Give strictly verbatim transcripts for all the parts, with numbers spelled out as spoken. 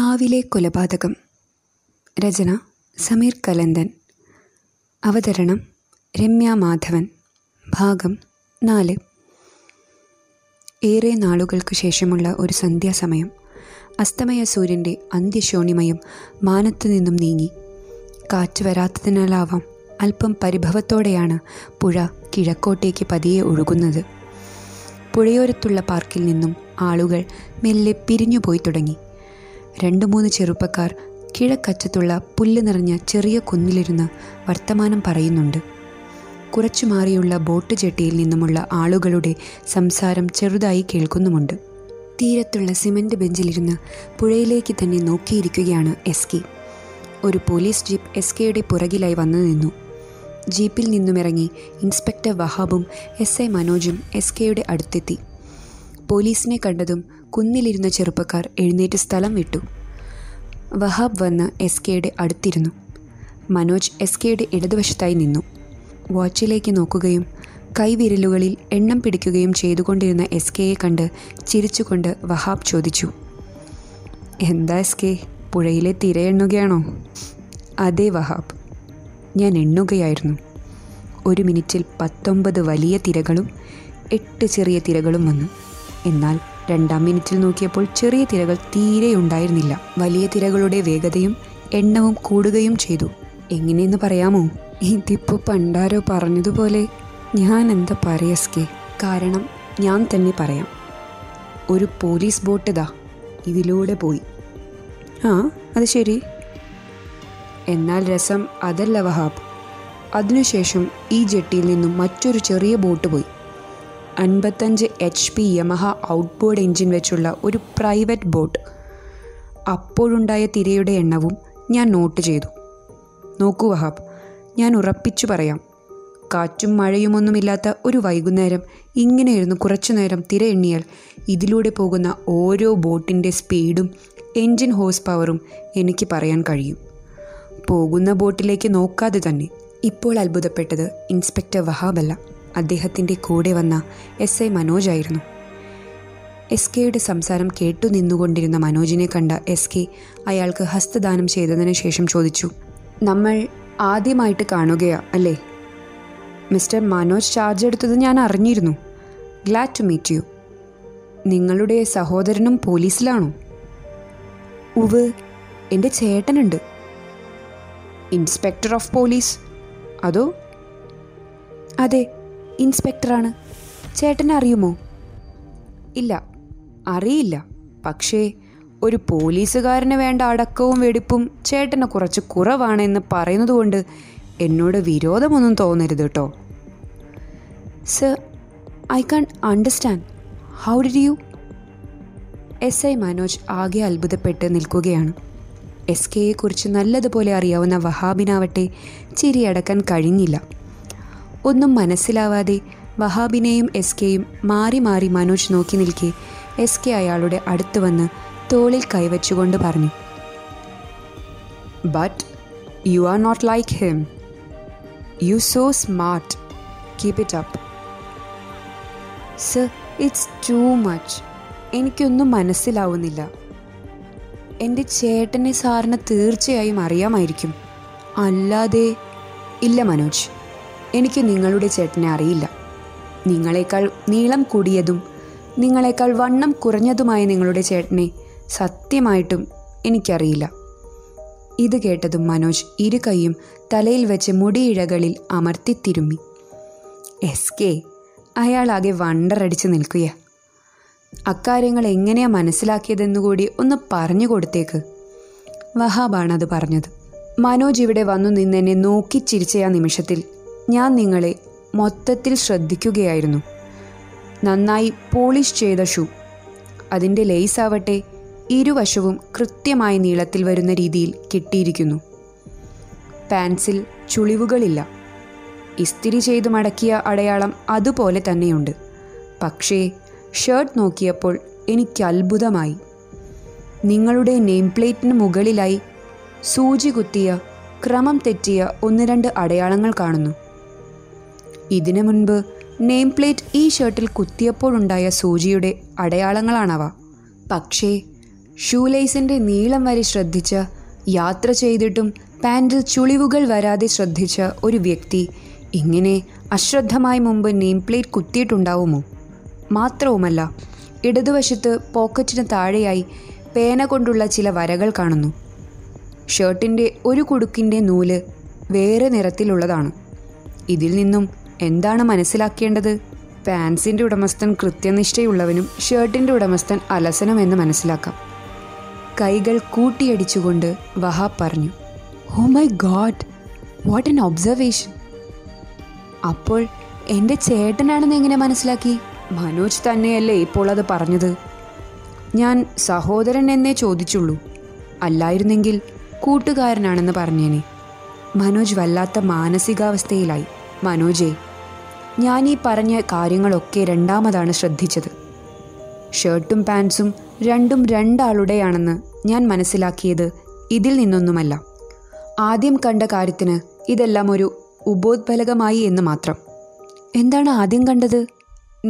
കാവിലെ കൊലപാതകം. രചന സമീർ കലന്ദൻ. അവതരണം രമ്യാ മാധവൻ. ഭാഗം നാല്. ഏറെ നാളുകൾക്കു ശേഷമുള്ള ഒരു സന്ധ്യാസമയം. അസ്തമയ സൂര്യൻ്റെ അന്ത്യശോണിമയും മാനത്തു നിന്നും നീങ്ങി. കാറ്റ് വരാത്തതിനാലാവാം അല്പം പരിഭവത്തോടെയാണ് പുഴ കിഴക്കോട്ടേക്ക് പതിയെ ഒഴുകുന്നത്. പുഴയോരത്തുള്ള പാർക്കിൽ നിന്നും ആളുകൾ മെല്ലെ പിരിഞ്ഞുപോയി തുടങ്ങി. രണ്ടു മൂന്ന് ചെറുപ്പക്കാർ കിഴക്കറ്റത്തുള്ള പുല്ല് നിറഞ്ഞ ചെറിയ കുന്നിലിരുന്ന് വർത്തമാനം പറയുന്നുണ്ട്. കുറച്ചു മാറിയുള്ള ബോട്ട് ജെട്ടിയിൽ നിന്നുമുള്ള ആളുകളുടെ സംസാരം ചെറുതായി കേൾക്കുന്നുമുണ്ട്. തീരത്തുള്ള സിമൻറ്റ് ബെഞ്ചിലിരുന്ന് പുഴയിലേക്ക് തന്നെ നോക്കിയിരിക്കുകയാണ് എസ് കെ. ഒരു പോലീസ് ജീപ്പ് എസ് കെയുടെ പുറകിലായി വന്നു നിന്നു. ജീപ്പിൽ നിന്നുമിറങ്ങി ഇൻസ്പെക്ടർ വഹാബും എസ് ഐ മനോജും എസ് കെയുടെ അടുത്തെത്തി. പോലീസിനെ കണ്ടതും കുന്നിലിരുന്ന ചെറുപ്പക്കാർ എഴുന്നേറ്റ് സ്ഥലം വിട്ടു. വഹാബ് വന്ന് എസ് കെയുടെ അടുത്തിരുന്നു. മനോജ് എസ് കെയുടെ ഇടതുവശത്തായി നിന്നു. വാച്ചിലേക്ക് നോക്കുകയും കൈവിരലുകളിൽ എണ്ണം പിടിക്കുകയും ചെയ്തുകൊണ്ടിരുന്ന എസ് കെയെ കണ്ട് ചിരിച്ചുകൊണ്ട് വഹാബ് ചോദിച്ചു, "എന്താ എസ് കെ, പുഴയിലെ തിര എണ്ണുകയാണോ?" "അതേ വഹാബ്, ഞാൻ എണ്ണുകയായിരുന്നു. ഒരു മിനിറ്റിൽ പത്തൊമ്പത് വലിയ തിരകളും എട്ട് ചെറിയ തിരകളും വന്നു. എന്നാൽ രണ്ടാം മിനിറ്റിൽ നോക്കിയപ്പോൾ ചെറിയ തിരകൾ തീരെ ഉണ്ടായിരുന്നില്ല. വലിയ തിരകളുടെ വേഗതയും എണ്ണവും കൂടുകയും ചെയ്തു. എങ്ങനെയെന്ന് പറയാമോ?" "ഇതിപ്പോൾ പണ്ടാരോ പറഞ്ഞതുപോലെ ഞാൻ എന്താ പറയാ എസ് കെ? കാരണം ഞാൻ തന്നെ പറയാം. ഒരു പോലീസ് ബോട്ട് ദാ ഇതിലൂടെ പോയി." "ആ, അത് ശരി." "എന്നാൽ രസം അതല്ല വഹാബ്. അതിനുശേഷം ഈ ജെട്ടിയിൽ നിന്നും മറ്റൊരു ചെറിയ ബോട്ട് പോയി. അൻപത്തഞ്ച് H P Yamaha outboard engine വെച്ചുള്ള ഒരു പ്രൈവറ്റ് ബോട്ട്. അപ്പോഴുണ്ടായ തിരയുടെ എണ്ണവും ഞാൻ നോട്ട് ചെയ്തു. നോക്കൂ വഹാബ്, ഞാൻ ഉറപ്പിച്ചു പറയാം, കാറ്റും മഴയുമൊന്നുമില്ലാത്ത ഒരു വൈകുന്നേരം ഇങ്ങനെയായിരുന്നു കുറച്ചു നേരം തിര എണ്ണിയാൽ ഇതിലൂടെ പോകുന്ന ഓരോ ബോട്ടിൻ്റെ സ്പീഡും എൻജിൻ ഹോഴ്സ് പവറും എനിക്ക് പറയാൻ കഴിയും. പോകുന്ന ബോട്ടിലേക്ക് നോക്കാതെ തന്നെ." ഇപ്പോൾ അത്ഭുതപ്പെട്ടത് ഇൻസ്പെക്ടർ വഹാബല്ല, അദ്ദേഹത്തിൻ്റെ കൂടെ വന്ന എസ് ഐ മനോജ് ആയിരുന്നു. എസ് കെയുടെ സംസാരം കേട്ടു നിന്നുകൊണ്ടിരുന്ന മനോജിനെ കണ്ട എസ് കെ അയാൾക്ക് ഹസ്തദാനം ചെയ്തതിന് ശേഷം ചോദിച്ചു, "നമ്മൾ ആദ്യമായിട്ട് കാണുകയാ അല്ലേ? മിസ്റ്റർ മനോജ് ചാർജ് എടുത്തത് ഞാൻ അറിഞ്ഞിരുന്നു. Glad to meet you. നിങ്ങളുടെ സഹോദരനും പോലീസിലാണോ?" "ഉവ്, എൻ്റെ ചേട്ടനുണ്ട്." "ഇൻസ്പെക്ടർ ഓഫ് പോലീസ് അതോ?" "അതെ, ഇൻസ്പെക്ടറാണ്. ചേട്ടനെ അറിയുമോ?" "ഇല്ല, അറിയില്ല. പക്ഷേ ഒരു പോലീസുകാരന് വേണ്ട അടക്കവും വെടിപ്പും ചേട്ടന് കുറച്ച് കുറവാണ് എന്ന് പറയുന്നതുകൊണ്ട് എന്നോട് വിരോധമൊന്നും തോന്നരുത് കേട്ടോ." "Sir, I can't understand. How did you?" S I Manoj ആകെ അത്ഭുതപ്പെട്ട് നിൽക്കുകയാണ്. എസ് കെയെക്കുറിച്ച് നല്ലതുപോലെ അറിയാവുന്ന വഹാബിനാവട്ടെ ചിരിയടക്കാൻ കഴിഞ്ഞില്ല. ഒന്നും മനസ്സിലാവാതെ വഹാബിനെയും എസ് കെയും മാറി മാറി മനോജ് നോക്കി നിൽക്കെ എസ് കെ അയാളുടെ അടുത്ത് വന്ന് തോളിൽ കൈവച്ചുകൊണ്ട് പറഞ്ഞു, "but you are not like him. You so smart. Keep it up." "Sir, it's too much. എനിക്കൊന്നും മനസ്സിലാവുന്നില്ല. എൻ്റെ ചേട്ടനെ സാറിന് തീർച്ചയായും അറിയാമായിരിക്കും. അല്ലാതെ..." "ഇല്ല മനോജ്, എനിക്ക് നിങ്ങളുടെ ചേട്ടനെ അറിയില്ല. നിങ്ങളെക്കാൾ നീളം കൂടിയതും നിങ്ങളെക്കാൾ വണ്ണം കുറഞ്ഞതുമായ നിങ്ങളുടെ ചേട്ടനെ സത്യമായിട്ടും എനിക്കറിയില്ല." ഇത് കേട്ടതും മനോജ് ഇരു കൈയും തലയിൽ വെച്ച് മുടിയിഴകളിൽ അമർത്തി തിരുമ്മി. S K അയാളാകെ വണ്ടറടിച്ച് നിൽക്കുകയാ. "അക്കാര്യങ്ങൾ എങ്ങനെയാ മനസ്സിലാക്കിയതെന്നുകൂടി ഒന്ന് പറഞ്ഞു കൊടുത്തേക്ക്." വഹാബാണത് പറഞ്ഞത്. "മനോജ് ഇവിടെ വന്നു നിന്നെന്നെ നോക്കിച്ചിരിച്ച ആ നിമിഷത്തിൽ ഞാൻ നിങ്ങളെ മൊത്തത്തിൽ ശ്രദ്ധിക്കുകയായിരുന്നു. നന്നായി പോളിഷ് ചെയ്ത ഷൂ, അതിൻ്റെ ലേസാവട്ടെ ഇരുവശവും കൃത്യമായ നീളത്തിൽ വരുന്ന രീതിയിൽ കെട്ടിയിരിക്കുന്നു. പാൻസിൽ ചുളിവുകളില്ല. ഇസ്തിരി ചെയ്ത് മടക്കിയ അടയാളം അതുപോലെ തന്നെയുണ്ട്. പക്ഷേ ഷർട്ട് നോക്കിയപ്പോൾ എനിക്ക് അത്ഭുതമായി. നിങ്ങളുടെ നെയിം പ്ലേറ്റിന് മുകളിലായി സൂചി കുത്തിയ, ക്രമം തെറ്റിയ ഒന്ന് രണ്ട് അടയാളങ്ങൾ കാണുന്നു. ഇതിനു മുൻപ് നെയിം പ്ലേറ്റ് ഈ ഷർട്ടിൽ കുത്തിയപ്പോഴുണ്ടായ സൂചിയുടെ അടയാളങ്ങളാണവ. പക്ഷേ ഷൂലേസിൻ്റെ നീളം വരെ ശ്രദ്ധിച്ച്, യാത്ര ചെയ്തിട്ടും പാൻറിൽ ചുളിവുകൾ വരാതെ ശ്രദ്ധിച്ച ഒരു വ്യക്തി ഇങ്ങനെ അശ്രദ്ധമായി മുമ്പ് നെയിം പ്ലേറ്റ് കുത്തിയിട്ടുണ്ടാവുമോ? മാത്രവുമല്ല, ഇടതുവശത്ത് പോക്കറ്റിന് താഴെയായി പേന കൊണ്ടുള്ള ചില വരകൾ കാണുന്നു. ഷർട്ടിൻ്റെ ഒരു കുടുക്കിൻ്റെ നൂല് വേറെ നിറത്തിലുള്ളതാണ്. ഇതിൽ നിന്നും എന്താണ് മനസ്സിലാക്കേണ്ടത്? പാൻസിൻ്റെ ഉടമസ്ഥൻ കൃത്യനിഷ്ഠയുള്ളവനും ഷർട്ടിൻ്റെ ഉടമസ്ഥൻ അലസനുമെന്ന് മനസ്സിലാക്കാം. കൈകൾ കൂട്ടിയടിച്ചുകൊണ്ട് വഹാബ് പറഞ്ഞു, "oh my God, what an observation!" "അപ്പോൾ എൻ്റെ ചേട്ടനാണെന്ന് എങ്ങനെ മനസ്സിലാക്കി?" "മനോജ് തന്നെയല്ലേ ഇപ്പോൾ അത് പറഞ്ഞത്. ഞാൻ സഹോദരൻ എന്നേ ചോദിച്ചുള്ളൂ, അല്ലായിരുന്നെങ്കിൽ കൂട്ടുകാരനാണെന്ന് പറഞ്ഞേനെ." മനോജ് വല്ലാത്ത മാനസികാവസ്ഥയിലായി. "മനോജേ, ഞാനീ പറഞ്ഞ കാര്യങ്ങളൊക്കെ രണ്ടാമതാണ് ശ്രദ്ധിച്ചത്. ഷർട്ടും പാൻസും രണ്ടും രണ്ടാളുടെയാണെന്ന് ഞാൻ മനസ്സിലാക്കിയത് ഇതിൽ നിന്നൊന്നുമല്ല. ആദ്യം കണ്ട കാര്യത്തിന് ഇതെല്ലാം ഒരു ഉപോത്ഫലകമായി എന്ന് മാത്രം." "എന്താണ് ആദ്യം കണ്ടത്?"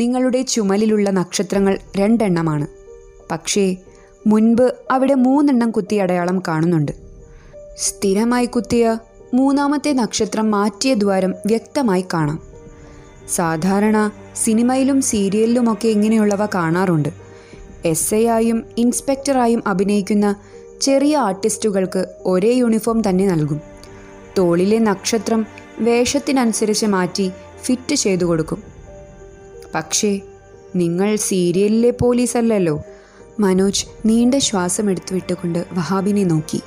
"നിങ്ങളുടെ ചുമലിലുള്ള നക്ഷത്രങ്ങൾ രണ്ടെണ്ണമാണ്. പക്ഷേ മുൻപ് അവിടെ മൂന്നെണ്ണം കുത്തിയ അടയാളം കാണുന്നുണ്ട്. സ്ഥിരമായി കുത്തിയ മൂന്നാമത്തെ നക്ഷത്രം മാറ്റിയ ദ്വാരം വ്യക്തമായി കാണാം. സാധാരണ സിനിമയിലും സീരിയലിലുമൊക്കെ ഇങ്ങനെയുള്ളവ കാണാറുണ്ട്. എസ് ഐ ആയും ഇൻസ്പെക്ടറായും അഭിനയിക്കുന്ന ചെറിയ ആർട്ടിസ്റ്റുകൾക്ക് ഒരേ യൂണിഫോം തന്നെ നൽകും. തോളിലെ നക്ഷത്രം വേഷത്തിനനുസരിച്ച് മാറ്റി ഫിറ്റ് ചെയ്തു കൊടുക്കും. പക്ഷേ നിങ്ങൾ സീരിയലിലെ പോലീസല്ലല്ലോ." മനോജ് നീണ്ട ശ്വാസം എടുത്തു വിട്ടുകൊണ്ട് വഹാബിനെ നോക്കി.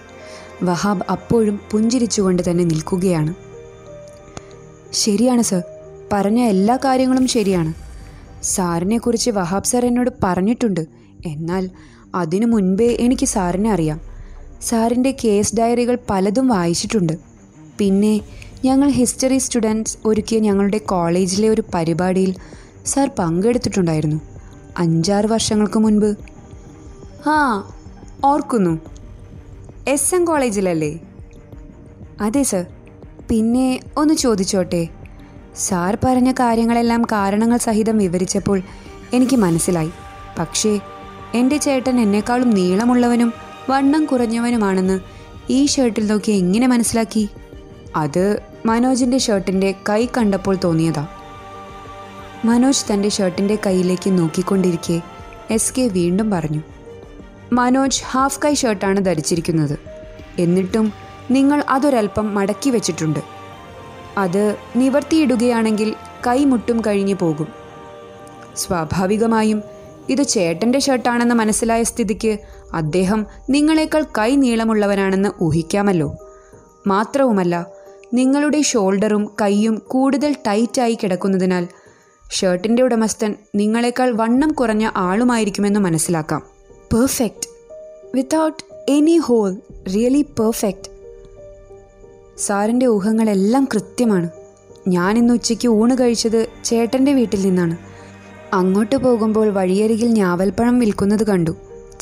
വഹാബ് അപ്പോഴും പുഞ്ചിരിച്ചുകൊണ്ട് തന്നെ നിൽക്കുകയാണ്. "ശരിയാണ് സർ, പറഞ്ഞ എല്ലാ കാര്യങ്ങളും ശരിയാണ്. സാറിനെക്കുറിച്ച് വഹാബ് സാർ എന്നോട് പറഞ്ഞിട്ടുണ്ട്. എന്നാൽ അതിനു മുൻപേ എനിക്ക് സാറിനെ അറിയാം. സാറിൻ്റെ കേസ് ഡയറികൾ പലതും വായിച്ചിട്ടുണ്ട്. പിന്നെ ഞങ്ങൾ ഹിസ്റ്ററി സ്റ്റുഡൻസ് ഒരുക്കിയ ഞങ്ങളുടെ കോളേജിലെ ഒരു പരിപാടിയിൽ സാർ പങ്കെടുത്തിട്ടുണ്ടായിരുന്നു അഞ്ചാറ് വർഷങ്ങൾക്ക് മുൻപ്." "ആ, ഓർക്കുന്നു. എസ് എം കോളേജിലല്ലേ?" "അതെ സർ. പിന്നെ ഒന്ന് ചോദിച്ചോട്ടെ, സാർ പറഞ്ഞ കാര്യങ്ങളെല്ലാം കാരണങ്ങൾ സഹിതം വിവരിച്ചപ്പോൾ എനിക്ക് മനസ്സിലായി. പക്ഷേ എൻ്റെ ചേട്ടൻ എന്നെക്കാളും നീളമുള്ളവനും വണ്ണം കുറഞ്ഞവനുമാണെന്ന് ഈ ഷർട്ടിൽ നോക്കി എങ്ങനെ മനസ്സിലാക്കി?" "അത് മനോജിൻ്റെ ഷർട്ടിൻ്റെ കൈ കണ്ടപ്പോൾ തോന്നിയതാ." മനോജ് തൻ്റെ ഷർട്ടിൻ്റെ കൈയിലേക്ക് നോക്കിക്കൊണ്ടിരിക്കെ എസ് കെ വീണ്ടും പറഞ്ഞു, "മനോജ് ഹാഫ് കൈ ഷർട്ടാണ് ധരിച്ചിരിക്കുന്നത്. എന്നിട്ടും നിങ്ങൾ അതൊരൽപ്പം മടക്കി വെച്ചിട്ടുണ്ട്. അത് നിവർത്തിയിടുകയാണെങ്കിൽ കൈമുട്ടും കഴിഞ്ഞു പോകും. സ്വാഭാവികമായും ഇത് ചേട്ടൻ്റെ ഷർട്ടാണെന്ന് മനസ്സിലായ സ്ഥിതിക്ക് അദ്ദേഹം നിങ്ങളെക്കാൾ കൈ നീളമുള്ളവനാണെന്ന് ഊഹിക്കാമല്ലോ. മാത്രവുമല്ല, നിങ്ങളുടെ ഷോൾഡറും കൈയും കൂടുതൽ ടൈറ്റായി കിടക്കുന്നതിനാൽ ഷർട്ടിൻ്റെ ഉടമസ്ഥൻ നിങ്ങളെക്കാൾ വണ്ണം കുറഞ്ഞ ആളുമായിരിക്കുമെന്ന് മനസ്സിലാക്കാം." "Perfect, without any hole, really perfect. സാറിൻ്റെ ഊഹങ്ങളെല്ലാം കൃത്യമാണ്. ഞാനിന്ന് ഉച്ചയ്ക്ക് ഊണ് കഴിച്ചത് ചേട്ടൻ്റെ വീട്ടിൽ നിന്നാണ്. അങ്ങോട്ട് പോകുമ്പോൾ വഴിയരികിൽ ഞാവൽപ്പഴം വിൽക്കുന്നത് കണ്ടു.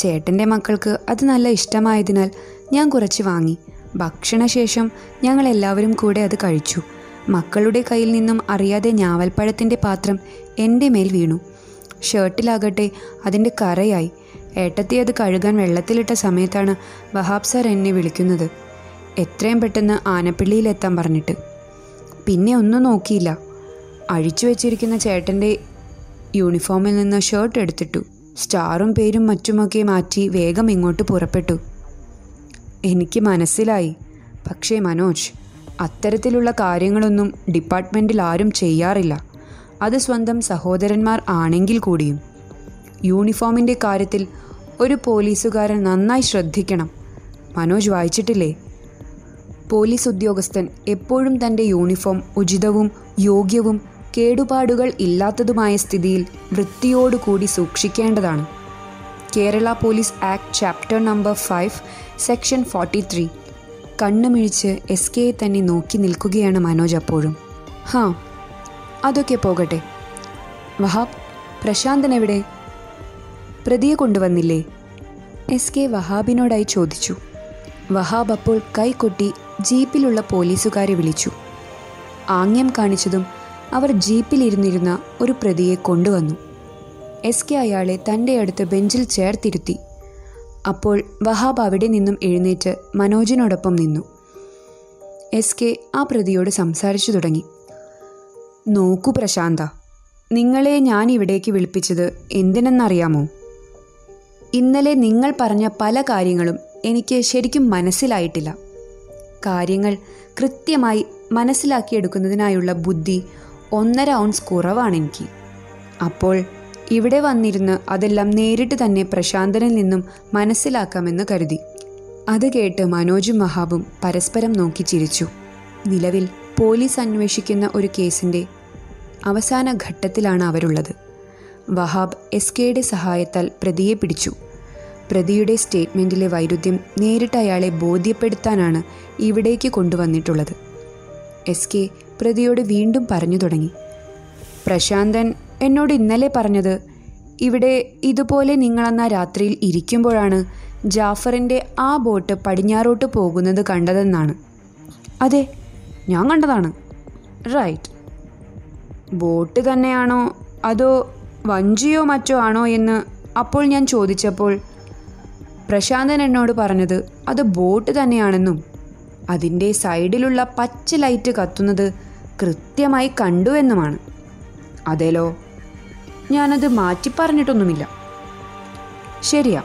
ചേട്ടൻ്റെ മക്കൾക്ക് അത് നല്ല ഇഷ്ടമായതിനാൽ ഞാൻ കുറച്ച് വാങ്ങി. ഭക്ഷണശേഷം ഞങ്ങളെല്ലാവരും കൂടെ അത് കഴിച്ചു. മക്കളുടെ കയ്യിൽ നിന്നും അറിയാതെ ഞാവൽപ്പഴത്തിൻ്റെ പാത്രം എൻ്റെ മേൽ വീണു. ഷർട്ടിലാകട്ടെ അതിൻ്റെ കറയായി. ഏട്ടത്തി അത് കഴുകാൻ വെള്ളത്തിലിട്ട സമയത്താണ് വഹാബ് സാർ എന്നെ വിളിക്കുന്നത്, എത്രയും പെട്ടെന്ന് ആനപ്പള്ളിയിലെത്താൻ പറഞ്ഞിട്ട്. പിന്നെ ഒന്നും നോക്കിയില്ല. അഴിച്ചു വെച്ചിരിക്കുന്ന ചേട്ടൻ്റെ യൂണിഫോമിൽ നിന്ന് ഷർട്ട് എടുത്തിട്ടു. സ്റ്റാറും പേരും മറ്റുമൊക്കെ മാറ്റി വേഗം ഇങ്ങോട്ട് പുറപ്പെട്ടു." "എനിക്ക് മനസ്സിലായി. പക്ഷേ മനോജ്, അത്തരത്തിലുള്ള കാര്യങ്ങളൊന്നും ഡിപ്പാർട്ട്മെൻറ്റിൽ ആരും ചെയ്യാറില്ല. അത് സ്വന്തം സഹോദരന്മാർ ആണെങ്കിൽ കൂടിയും. യൂണിഫോമിൻ്റെ കാര്യത്തിൽ ഒരു പോലീസുകാരൻ നന്നായി ശ്രദ്ധിക്കണം. മനോജ് വായിച്ചിട്ടില്ലേ? പോലീസ് ഉദ്യോഗസ്ഥൻ എപ്പോഴും തൻ്റെ യൂണിഫോം ഉചിതവും യോഗ്യവും കേടുപാടുകൾ ഇല്ലാത്തതുമായ സ്ഥിതിയിൽ വൃത്തിയോടുകൂടി സൂക്ഷിക്കേണ്ടതാണ്. Kerala police act chapter number five section forty three. കണ്ണുമിഴിച്ച് എസ് കെയെ തന്നെ നോക്കി നിൽക്കുകയാണ് മനോജ് അപ്പോഴും. "ഹാ, അതൊക്കെ പോകട്ടെ. വഹാബ്, പ്രശാന്തൻ എവിടെ? പ്രതിയെ കൊണ്ടുവന്നില്ലേ?" എസ് കെ വഹാബിനോടായി ചോദിച്ചു. വഹാബ് അപ്പോൾ കൈകൊട്ടി ജീപ്പിലുള്ള പോലീസുകാരെ വിളിച്ചു. ആംഗ്യം കാണിച്ചതും അവർ ജീപ്പിലിരുന്നിരുന്ന ഒരു പ്രതിയെ കൊണ്ടുവന്നു. എസ് കെ അയാളെ തൻ്റെ അടുത്ത് ബെഞ്ചിൽ ചേർത്തിരുത്തി. അപ്പോൾ വഹാബ് അവിടെ നിന്നും എഴുന്നേറ്റ് മനോജിനോടൊപ്പം നിന്നു. എസ് കെ ആ പ്രതിയോട് സംസാരിച്ചു തുടങ്ങി. നോക്കൂ പ്രശാന്ത, നിങ്ങളെ ഞാൻ ഇവിടേക്ക് വിളിപ്പിച്ചത് എന്തിനെന്നറിയാമോ? ഇന്നലെ നിങ്ങൾ പറഞ്ഞ പല കാര്യങ്ങളും എനിക്ക് ശരിക്കും മനസ്സിലായിട്ടില്ല. കാര്യങ്ങൾ കൃത്യമായി മനസ്സിലാക്കിയെടുക്കുന്നതിനായുള്ള ബുദ്ധി ഒന്നര ഔൺസ് കുറവാണെനിക്ക്. അപ്പോൾ ഇവിടെ വന്നിരുന്ന് അതെല്ലാം നേരിട്ട് തന്നെ പ്രശാന്തനിൽ നിന്നും മനസ്സിലാക്കാമെന്ന് കരുതി. അത് കേട്ട് മനോജും വഹാബും പരസ്പരം നോക്കി ചിരിച്ചു. നിലവിൽ പോലീസ് അന്വേഷിക്കുന്ന ഒരു കേസിൻ്റെ അവസാന ഘട്ടത്തിലാണ് അവരുള്ളത്. വഹാബ് എസ് കെയുടെ സഹായത്താൽ പ്രതിയെ പിടിച്ചു. പ്രതിയുടെ സ്റ്റേറ്റ്മെൻറ്റിലെ വൈരുദ്ധ്യം നേരിട്ട് അയാളെ ബോധ്യപ്പെടുത്താനാണ് ഇവിടേക്ക് കൊണ്ടുവന്നിട്ടുള്ളത്. എസ് കെ പ്രതിയോട് വീണ്ടും പറഞ്ഞു തുടങ്ങി. പ്രശാന്തൻ എന്നോട് ഇന്നലെ പറഞ്ഞത് ഇവിടെ ഇതുപോലെ നിങ്ങളെന്ന രാത്രിയിൽ ഇരിക്കുമ്പോഴാണ് ജാഫറിൻ്റെ ആ ബോട്ട് പടിഞ്ഞാറോട്ട് പോകുന്നത് കണ്ടതെന്നാണ്. അതെ, ഞാൻ കണ്ടതാണ്. റൈറ്റ്. ബോട്ട് തന്നെയാണോ അതോ വഞ്ചിയോ മറ്റോ ആണോ എന്ന് അപ്പോൾ ഞാൻ ചോദിച്ചപ്പോൾ പ്രശാന്തൻ എന്നോട് പറഞ്ഞത് അത് ബോട്ട് തന്നെയാണെന്നും അതിൻ്റെ സൈഡിലുള്ള പച്ച ലൈറ്റ് കത്തുന്നത് കൃത്യമായി കണ്ടു എന്നുമാണ്. അതേലോ, ഞാനത് മാറ്റി പറഞ്ഞിട്ടൊന്നുമില്ല. ശരിയാ,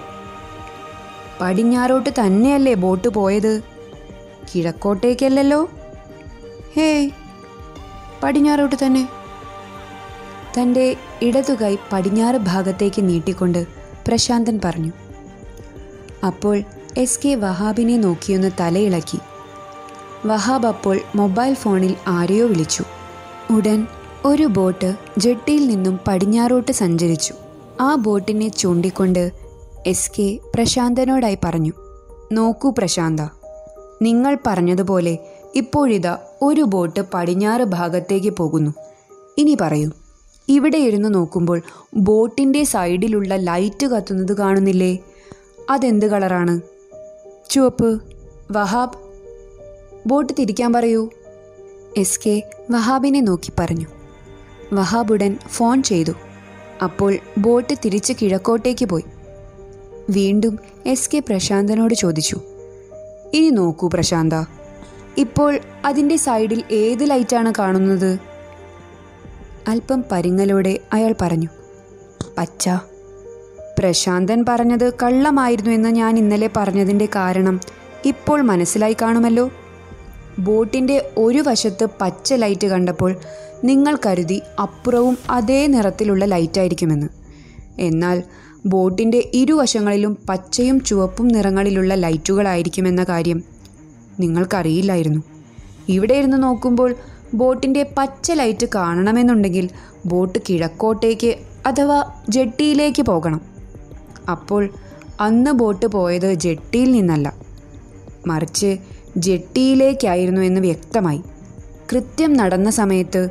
പടിഞ്ഞാറോട്ട് തന്നെയല്ലേ ബോട്ട് പോയത്? കിഴക്കോട്ടേക്കല്ലല്ലോ. ഹേയ്, പടിഞ്ഞാറോട്ട് തന്നെ. തൻ്റെ ഇടതുകൈ പടിഞ്ഞാറ് ഭാഗത്തേക്ക് നീട്ടിക്കൊണ്ട് പ്രശാന്തൻ പറഞ്ഞു. അപ്പോൾ എസ് കെ വഹാബിനെ നോക്കിയൊന്ന് തലയിളക്കി. വഹാബ് അപ്പോൾ മൊബൈൽ ഫോണിൽ ആരെയോ വിളിച്ചു. ഉടൻ ഒരു ബോട്ട് ജെട്ടിയിൽ നിന്നും പടിഞ്ഞാറോട്ട് സഞ്ചരിച്ചു. ആ ബോട്ടിനെ ചൂണ്ടിക്കൊണ്ട് എസ് കെ പ്രശാന്തനോടായി പറഞ്ഞു. നോക്കൂ പ്രശാന്ത, നിങ്ങൾ പറഞ്ഞതുപോലെ ഇപ്പോഴിതാ ഒരു ബോട്ട് പടിഞ്ഞാറ് ഭാഗത്തേക്ക് പോകുന്നു. ഇനി പറയൂ, ഇവിടെ ഇരുന്ന് നോക്കുമ്പോൾ ബോട്ടിൻ്റെ സൈഡിലുള്ള ലൈറ്റ് കത്തുന്നത് കാണുന്നില്ലേ? അതെന്ത് കളറാണ്? ചുവപ്പ്. വഹാബ്, ബോട്ട് തിരിക്കാൻ പറയൂ. എസ് കെ വഹാബിനെ നോക്കി പറഞ്ഞു. വഹാബ് ഉടൻ ഫോൺ ചെയ്തു. അപ്പോൾ ബോട്ട് തിരിച്ച് കിഴക്കോട്ടേക്ക് പോയി. വീണ്ടും എസ് കെ പ്രശാന്തനോട് ചോദിച്ചു. ഇനി നോക്കൂ പ്രശാന്ത, ഇപ്പോൾ അതിൻ്റെ സൈഡിൽ ഏത് ലൈറ്റാണ് കാണുന്നത്? അല്പം പരിങ്ങലോടെ അയാൾ പറഞ്ഞു. പച്ച. പ്രശാന്തൻ പറഞ്ഞത് കള്ളമായിരുന്നു എന്ന് ഞാൻ ഇന്നലെ പറഞ്ഞതിൻ്റെ കാരണം ഇപ്പോൾ മനസ്സിലായി കാണുമല്ലോ. ബോട്ടിൻ്റെ ഒരു വശത്ത് പച്ച ലൈറ്റ് കണ്ടപ്പോൾ നിങ്ങൾ കരുതി അപ്പുറവും അതേ നിറത്തിലുള്ള ലൈറ്റായിരിക്കുമെന്ന്. എന്നാൽ ബോട്ടിൻ്റെ ഇരുവശങ്ങളിലും പച്ചയും ചുവപ്പും നിറങ്ങളിലുള്ള ലൈറ്റുകളായിരിക്കുമെന്ന കാര്യം നിങ്ങൾക്കറിയില്ലായിരുന്നു. ഇവിടെ ഇരുന്ന് നോക്കുമ്പോൾ ബോട്ടിൻ്റെ പച്ച ലൈറ്റ് കാണണമെന്നുണ്ടെങ്കിൽ ബോട്ട് കിഴക്കോട്ടേക്ക് അഥവാ ജെട്ടിയിലേക്ക് പോകണം. അപ്പോൾ അന്ന് ബോട്ട് പോയത് ജെട്ടിയിൽ നിന്നല്ല, മറിച്ച് ജെട്ടിയിലേക്കായിരുന്നു എന്ന് വ്യക്തമായി. കൃത്യം നടന്ന സമയത്ത്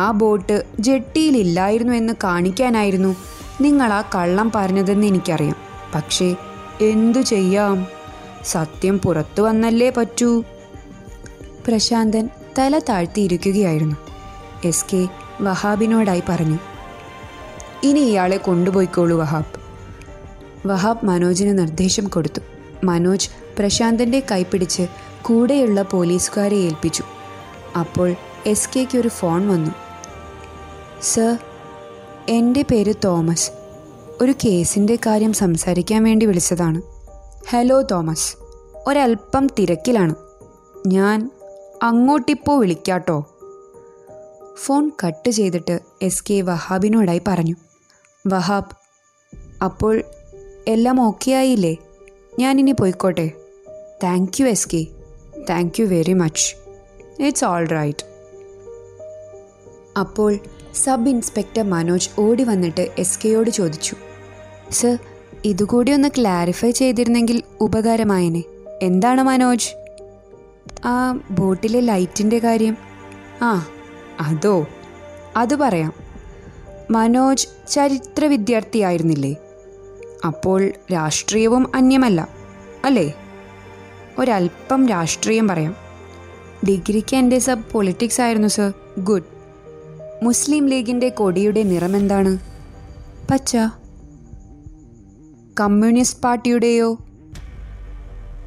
ആ ബോട്ട് ജെട്ടിയിലില്ലായിരുന്നു എന്ന് കാണിക്കാനായിരുന്നു നിങ്ങൾ ആ കള്ളം പറഞ്ഞതെന്ന് എനിക്കറിയാം. പക്ഷേ എന്തു ചെയ്യാം, സത്യം പുറത്തു വന്നല്ലേ പറ്റൂ. പ്രശാന്തൻ തല താഴ്ത്തിയിരിക്കുകയായിരുന്നു. എസ് കെ വഹാബിനോടായി പറഞ്ഞു. ഇനി ഇയാളെ കൊണ്ടുപോയിക്കോളൂ വഹാബ്. വഹാബ് മനോജിന് നിർദ്ദേശം കൊടുത്തു. മനോജ് പ്രശാന്തൻ്റെ കൈപ്പിടിച്ച് കൂടെയുള്ള പോലീസുകാരെ ഏൽപ്പിച്ചു. അപ്പോൾ എസ് കെക്ക് ഒരു ഫോൺ വന്നു. സർ, എൻ്റെ പേര് തോമസ്. ഒരു കേസിൻ്റെ കാര്യം സംസാരിക്കാൻ വേണ്ടി വിളിച്ചതാണ്. ഹലോ തോമസ്, ഒരൽപ്പം തിരക്കിലാണ്. ഞാൻ അങ്ങോട്ടിപ്പോൾ വിളിക്കാട്ടോ. ഫോൺ കട്ട് ചെയ്തിട്ട് എസ് കെ വഹാബിനോടായി പറഞ്ഞു. വഹാബ്, അപ്പോൾ എല്ലാം ഓക്കെ ആയില്ലേ? ഞാനിനി പോയിക്കോട്ടെ. Thank you S K, thank you very much. It's all right. അപ്പോൾ സബ് ഇൻസ്പെക്ടർ മനോജ് ഓടി വന്നിട്ട് എസ് കെയോട് ചോദിച്ചു. സർ, ഇതുകൂടി ഒന്ന് ക്ലാരിഫൈ ചെയ്തിരുന്നെങ്കിൽ ഉപകാരമായേനെ. എന്താണ് മനോജ്? ആ ബോട്ടിലെ ലൈറ്റിൻ്റെ കാര്യം. ആ, അതോ അത് പറയാം. മനോജ് ചരിത്ര വിദ്യാർത്ഥിയായിരുന്നില്ലേ? അപ്പോൾ രാഷ്ട്രീയവും അന്യമല്ല അല്ലേ? ഒരൽപ്പം രാഷ്ട്രീയം പറയാം. ഡിഗ്രിക്ക് എൻ്റെ സബ് പൊളിറ്റിക്സ് ആയിരുന്നു സർ. ഗുഡ്. മുസ്ലിം ലീഗിൻ്റെ കൊടിയുടെ നിറമെന്താണ്? പച്ച. കമ്മ്യൂണിസ്റ്റ് പാർട്ടിയുടെയോ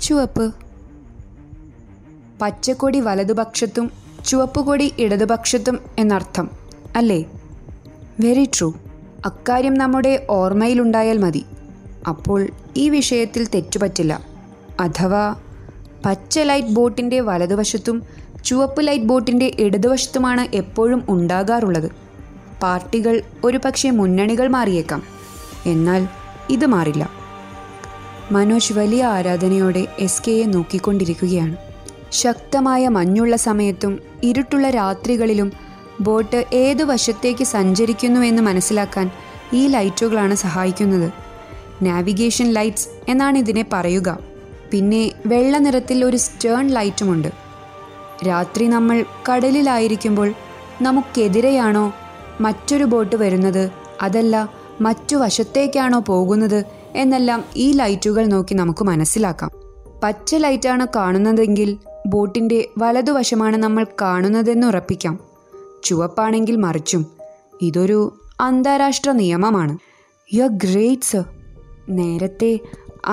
ചുവപ്പ്. പച്ചക്കൊടി വലതുപക്ഷത്തും ചുവപ്പുകൊടി ഇടതുപക്ഷത്തും എന്നർത്ഥം അല്ലേ? Very true. അക്കാര്യം നമ്മുടെ ഓർമ്മയിലുണ്ടായാൽ മതി. അപ്പോൾ ഈ വിഷയത്തിൽ തെറ്റുപറ്റില്ല. അഥവാ പച്ച ലൈറ്റ് ബോട്ടിൻ്റെ വലതുവശത്തും ചുവപ്പ് ലൈറ്റ് ബോട്ടിൻ്റെ ഇടതുവശത്തുമാണ് എപ്പോഴും ഉണ്ടാകാറുള്ളത്. പാർട്ടികൾ ഒരുപക്ഷെ മുന്നണികൾ മാറിയേക്കാം, എന്നാൽ ഇത് മാറില്ല. മനോജ് വലിയ ആരാധനയോടെ എസ് കെയെ നോക്കിക്കൊണ്ടിരിക്കുകയാണ്. ശക്തമായ മഞ്ഞുള്ള സമയത്തും ഇരുട്ടുള്ള രാത്രികളിലും ബോട്ട് ഏതു വശത്തേക്ക് സഞ്ചരിക്കുന്നുവെന്ന് മനസ്സിലാക്കാൻ ഈ ലൈറ്റുകളാണ് സഹായിക്കുന്നത്. നാവിഗേഷൻ ലൈറ്റ്സ് എന്നാണ് ഇതിനെ പറയുക. പിന്നെ വെള്ള നിറത്തിൽ ഒരു സ്റ്റേൺ ലൈറ്റുമുണ്ട്. രാത്രി നമ്മൾ കടലിലായിരിക്കുമ്പോൾ നമുക്കെതിരെയാണോ മറ്റൊരു ബോട്ട് വരുന്നത്, അതല്ല മറ്റു വശത്തേക്കാണോ പോകുന്നത് എന്നെല്ലാം ഈ ലൈറ്റുകൾ നോക്കി നമുക്ക് മനസ്സിലാക്കാം. പച്ച ലൈറ്റാണ് കാണുന്നതെങ്കിൽ ബോട്ടിൻ്റെ വലതുവശമാണ് നമ്മൾ കാണുന്നതെന്ന് ഉറപ്പിക്കാം. ചുവപ്പാണെങ്കിൽ മറിച്ചും. ഇതൊരു അന്താരാഷ്ട്ര നിയമമാണ്. You are great sir. നേരത്തെ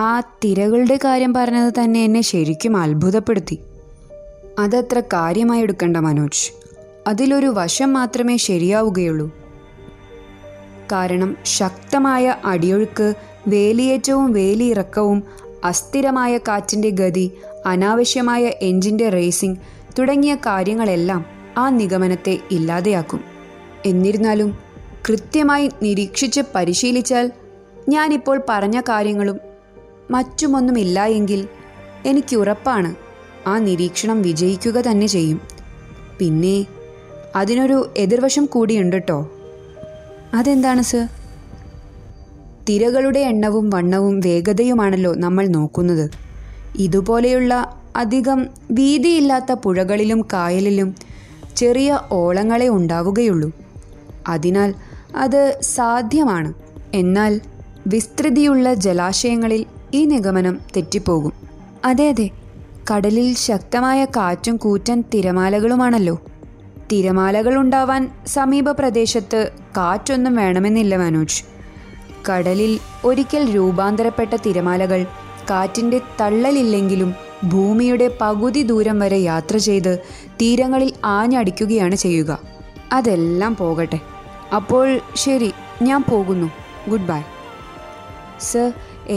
ആ തിരകളുടെ കാര്യം പറഞ്ഞത് തന്നെ എന്നെ ശരിക്കും അത്ഭുതപ്പെടുത്തി. അതത്ര കാര്യമായി എടുക്കണ്ട മനോജ്. അതിലൊരു വശം മാത്രമേ ശരിയാവുകയുള്ളൂ. കാരണം ശക്തമായ അടിയൊഴുക്ക്, വേലിയേറ്റവും വേലിയിറക്കവും, അസ്ഥിരമായ കാറ്റിൻ്റെ ഗതി, അനാവശ്യമായ എൻജിൻ്റെ റേസിംഗ് തുടങ്ങിയ കാര്യങ്ങളെല്ലാം ആ നിഗമനത്തെ ഇല്ലാതെയാക്കും. എന്നിരുന്നാലും കൃത്യമായി നിരീക്ഷിച്ച് പരിശീലിച്ചാൽ ഞാനിപ്പോൾ പറഞ്ഞ കാര്യങ്ങളും മറ്റുമൊന്നുമില്ല എങ്കിൽ എനിക്ക് ഉറപ്പാണ് ആ നിരീക്ഷണം വിജയിക്കുക തന്നെ ചെയ്യും. പിന്നെ അതിനൊരു എതിർവശം കൂടിയുണ്ട് കേട്ടോ. അതെന്താണ് സർ? തിരകളുടെ എണ്ണവും വണ്ണവും വേഗതയുമാണല്ലോ നമ്മൾ നോക്കുന്നത്. ഇതുപോലെയുള്ള അധികം വീതിയില്ലാത്ത പുഴകളിലും കായലിലും ചെറിയ ഓളങ്ങളെ ഉണ്ടാവുകയുള്ളൂ. അതിനാൽ അത് സാധ്യമാണ്. എന്നാൽ വിസ്തൃതിയുള്ള ജലാശയങ്ങളിൽ ഈ നിഗമനം തെറ്റിപ്പോകും. അതെ അതെ, കടലിൽ ശക്തമായ കാറ്റും കൂറ്റൻ തിരമാലകളുമാണല്ലോ. തിരമാലകൾ ഉണ്ടാവാൻ സമീപ പ്രദേശത്ത് കാറ്റൊന്നും വേണമെന്നില്ല മനോജ്. കടലിൽ ഒരിക്കൽ രൂപാന്തരപ്പെട്ട തിരമാലകൾ കാറ്റിൻ്റെ തള്ളലില്ലെങ്കിലും ഭൂമിയുടെ പകുതി ദൂരം വരെ യാത്ര ചെയ്ത് തീരങ്ങളിൽ ആഞ്ഞടിക്കുകയാണ് ചെയ്യുക. അതെല്ലാം പോകട്ടെ. അപ്പോൾ ശരി, ഞാൻ പോകുന്നു. Goodbye sir.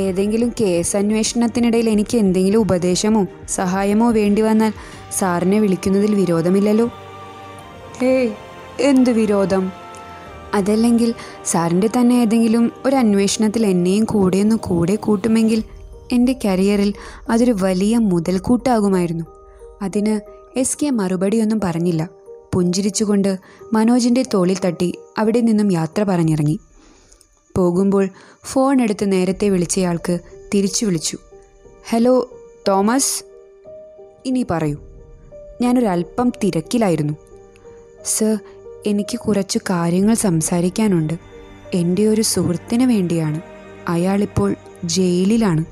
ഏതെങ്കിലും കേസ് അന്വേഷണത്തിനിടയിൽ എനിക്ക് എന്തെങ്കിലും ഉപദേശമോ സഹായമോ വേണ്ടി വന്നാൽ സാറിനെ വിളിക്കുന്നതിൽ വിരോധമില്ലല്ലോ? ഏയ്, എന്ത് വിരോധം? അതല്ലെങ്കിൽ സാറിൻ്റെ തന്നെ ഏതെങ്കിലും ഒരു അന്വേഷണത്തിൽ എന്നെയും കൂടെയൊന്ന് കൂടെ കൂട്ടുമെങ്കിൽ എൻ്റെ കരിയറിൽ അതൊരു വലിയ മുതൽക്കൂട്ടാകുമായിരുന്നു. അതിന് എസ് കെ മറുപടിയൊന്നും പറഞ്ഞില്ല. പുഞ്ചിരിച്ചുകൊണ്ട് മനോജിൻ്റെ തോളിൽ തട്ടി അവിടെ നിന്നും യാത്ര പറഞ്ഞിറങ്ങി. പോകുമ്പോൾ ഫോൺ എടുത്ത് നേരത്തെ വിളിച്ചയാൾക്ക് തിരിച്ചു വിളിച്ചു. ഹലോ തോമസ്, ഇനി പറയൂ. ഞാനൊരല്പം തിരക്കിലായിരുന്നു. സർ, എനിക്ക് കുറച്ച് കാര്യങ്ങൾ സംസാരിക്കാനുണ്ട്. എൻ്റെ ഒരു സുഹൃത്തിന് വേണ്ടിയാണ്. അയാളിപ്പോൾ ജയിലിലാണ്.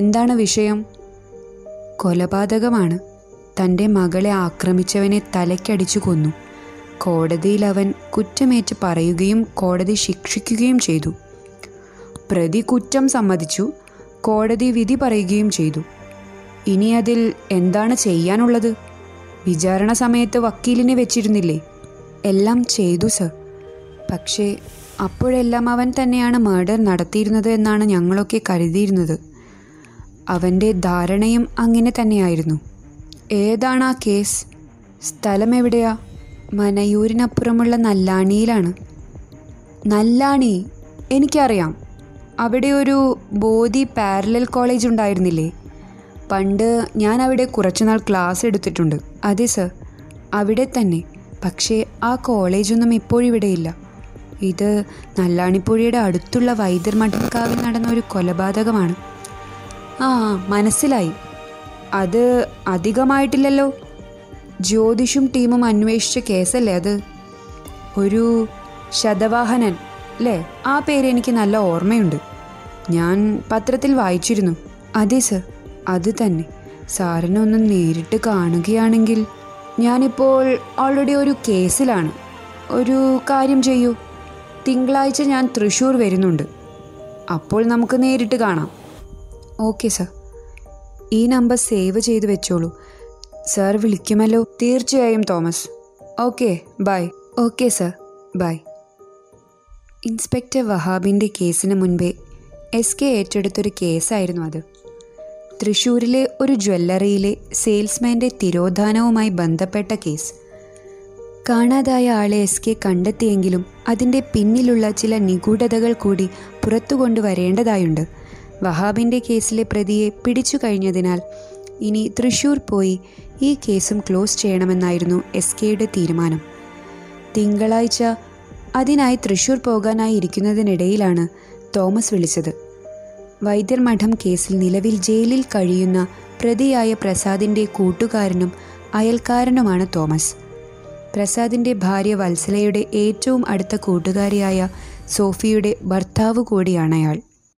എന്താണ് വിഷയം? കൊലപാതകമാണ്. തൻ്റെ മകളെ ആക്രമിച്ചവനെ തലയ്ക്കടിച്ചു കൊന്നു. കോടതിയിൽ അവൻ കുറ്റമേറ്റ് പറയുകയും കോടതി ശിക്ഷിക്കുകയും ചെയ്തു. പ്രതി കുറ്റം സമ്മതിച്ചു. കോടതി വിധി പറയുകയും ചെയ്തു. ഇനി അതിൽ എന്താണ് ചെയ്യാനുള്ളത്? വിചാരണ സമയത്ത് വക്കീലിനെ വെച്ചിരുന്നില്ലേ? എല്ലാം ചെയ്തു സർ. പക്ഷേ അപ്പോഴെല്ലാം അവൻ തന്നെയാണ് മർഡർ നടത്തിയിരുന്നത് എന്നാണ് ഞങ്ങളൊക്കെ കരുതിയിരുന്നത്. അവൻ്റെ ധാരണയും അങ്ങനെ തന്നെയായിരുന്നു. ഏതാണ് ആ കേസ്? സ്ഥലം എവിടെയാ? മനയൂരിനപ്പുറമുള്ള നല്ലാണിയിലാണ്. നല്ലാണി എനിക്കറിയാം. അവിടെ ഒരു ബോധി പാരലൽ കോളേജ് ഉണ്ടായിരുന്നില്ലേ? പണ്ട് ഞാൻ അവിടെ കുറച്ചുനാൾ ക്ലാസ് എടുത്തിട്ടുണ്ട്. അതെ സർ, അവിടെ തന്നെ. പക്ഷേ ആ കോളേജൊന്നും ഇപ്പോഴിവിടെയില്ല. ഇത് നല്ലാണിപ്പുഴയുടെ അടുത്തുള്ള വൈദ്യർ മഠക്കാവിൽ നടന്ന ഒരു കൊലപാതകമാണ്. ആ മനസ്സിലായി. അത് അധികമായിട്ടില്ലല്ലോ. ജ്യോതിഷും ടീമും അന്വേഷിച്ച കേസല്ലേ അത്? ഒരു ശതവാഹനൻ അല്ലേ? ആ പേര് എനിക്ക് നല്ല ഓർമ്മയുണ്ട്. ഞാൻ പത്രത്തിൽ വായിച്ചിരുന്നു. അതെ സർ, അത് തന്നെ. സാറിനെ ഒന്ന് നേരിട്ട് കാണുകയാണെങ്കിൽ. ഞാനിപ്പോൾ ഓൾറെഡി ഒരു കേസിലാണ്. ഒരു കാര്യം ചെയ്യൂ, തിങ്കളാഴ്ച ഞാൻ തൃശ്ശൂർ വരുന്നുണ്ട്. അപ്പോൾ നമുക്ക് നേരിട്ട് കാണാം. ഓക്കെ സർ, ഈ നമ്പർ സേവ് ചെയ്ത് വെച്ചോളൂ. സാർ വിളിക്കുമല്ലോ. തീർച്ചയായും Thomas. Okay bye. Okay sir bye. Inspector വഹാബിൻ്റെ കേസിന് മുൻപേ എസ് കെ ഏറ്റെടുത്തൊരു കേസായിരുന്നു അത്. തൃശ്ശൂരിലെ ഒരു ജ്വല്ലറിയിലെ സെയിൽസ്മാൻ്റെ തിരോധാനവുമായി ബന്ധപ്പെട്ട കേസ്. കാണാതായ ആളെ എസ് കെ കണ്ടെത്തിയെങ്കിലും അതിൻ്റെ പിന്നിലുള്ള ചില നിഗൂഢതകൾ കൂടി പുറത്തു കൊണ്ടുവരേണ്ടതായുണ്ട്. വഹാബിൻ്റെ കേസിലെ പ്രതിയെ പിടിച്ചു കഴിഞ്ഞതിനാൽ ഇനി തൃശ്ശൂർ പോയി ഈ കേസും ക്ലോസ് ചെയ്യണമെന്നായിരുന്നു എസ് കെയുടെ തീരുമാനം. തിങ്കളാഴ്ച അതിനായി തൃശ്ശൂർ പോകാനായി ഇരിക്കുന്നതിനിടയിലാണ് തോമസ് വിളിച്ചത്. വൈദ്യർ മഠം കേസിൽ നിലവിൽ ജയിലിൽ കഴിയുന്ന പ്രതിയായ പ്രസാദിൻ്റെ കൂട്ടുകാരനും അയൽക്കാരനുമാണ് തോമസ്. പ്രസാദിൻ്റെ ഭാര്യ വത്സലയുടെ ഏറ്റവും അടുത്ത കൂട്ടുകാരിയായ സോഫിയയുടെ ഭർത്താവ് കൂടിയാണ് അയാൾ.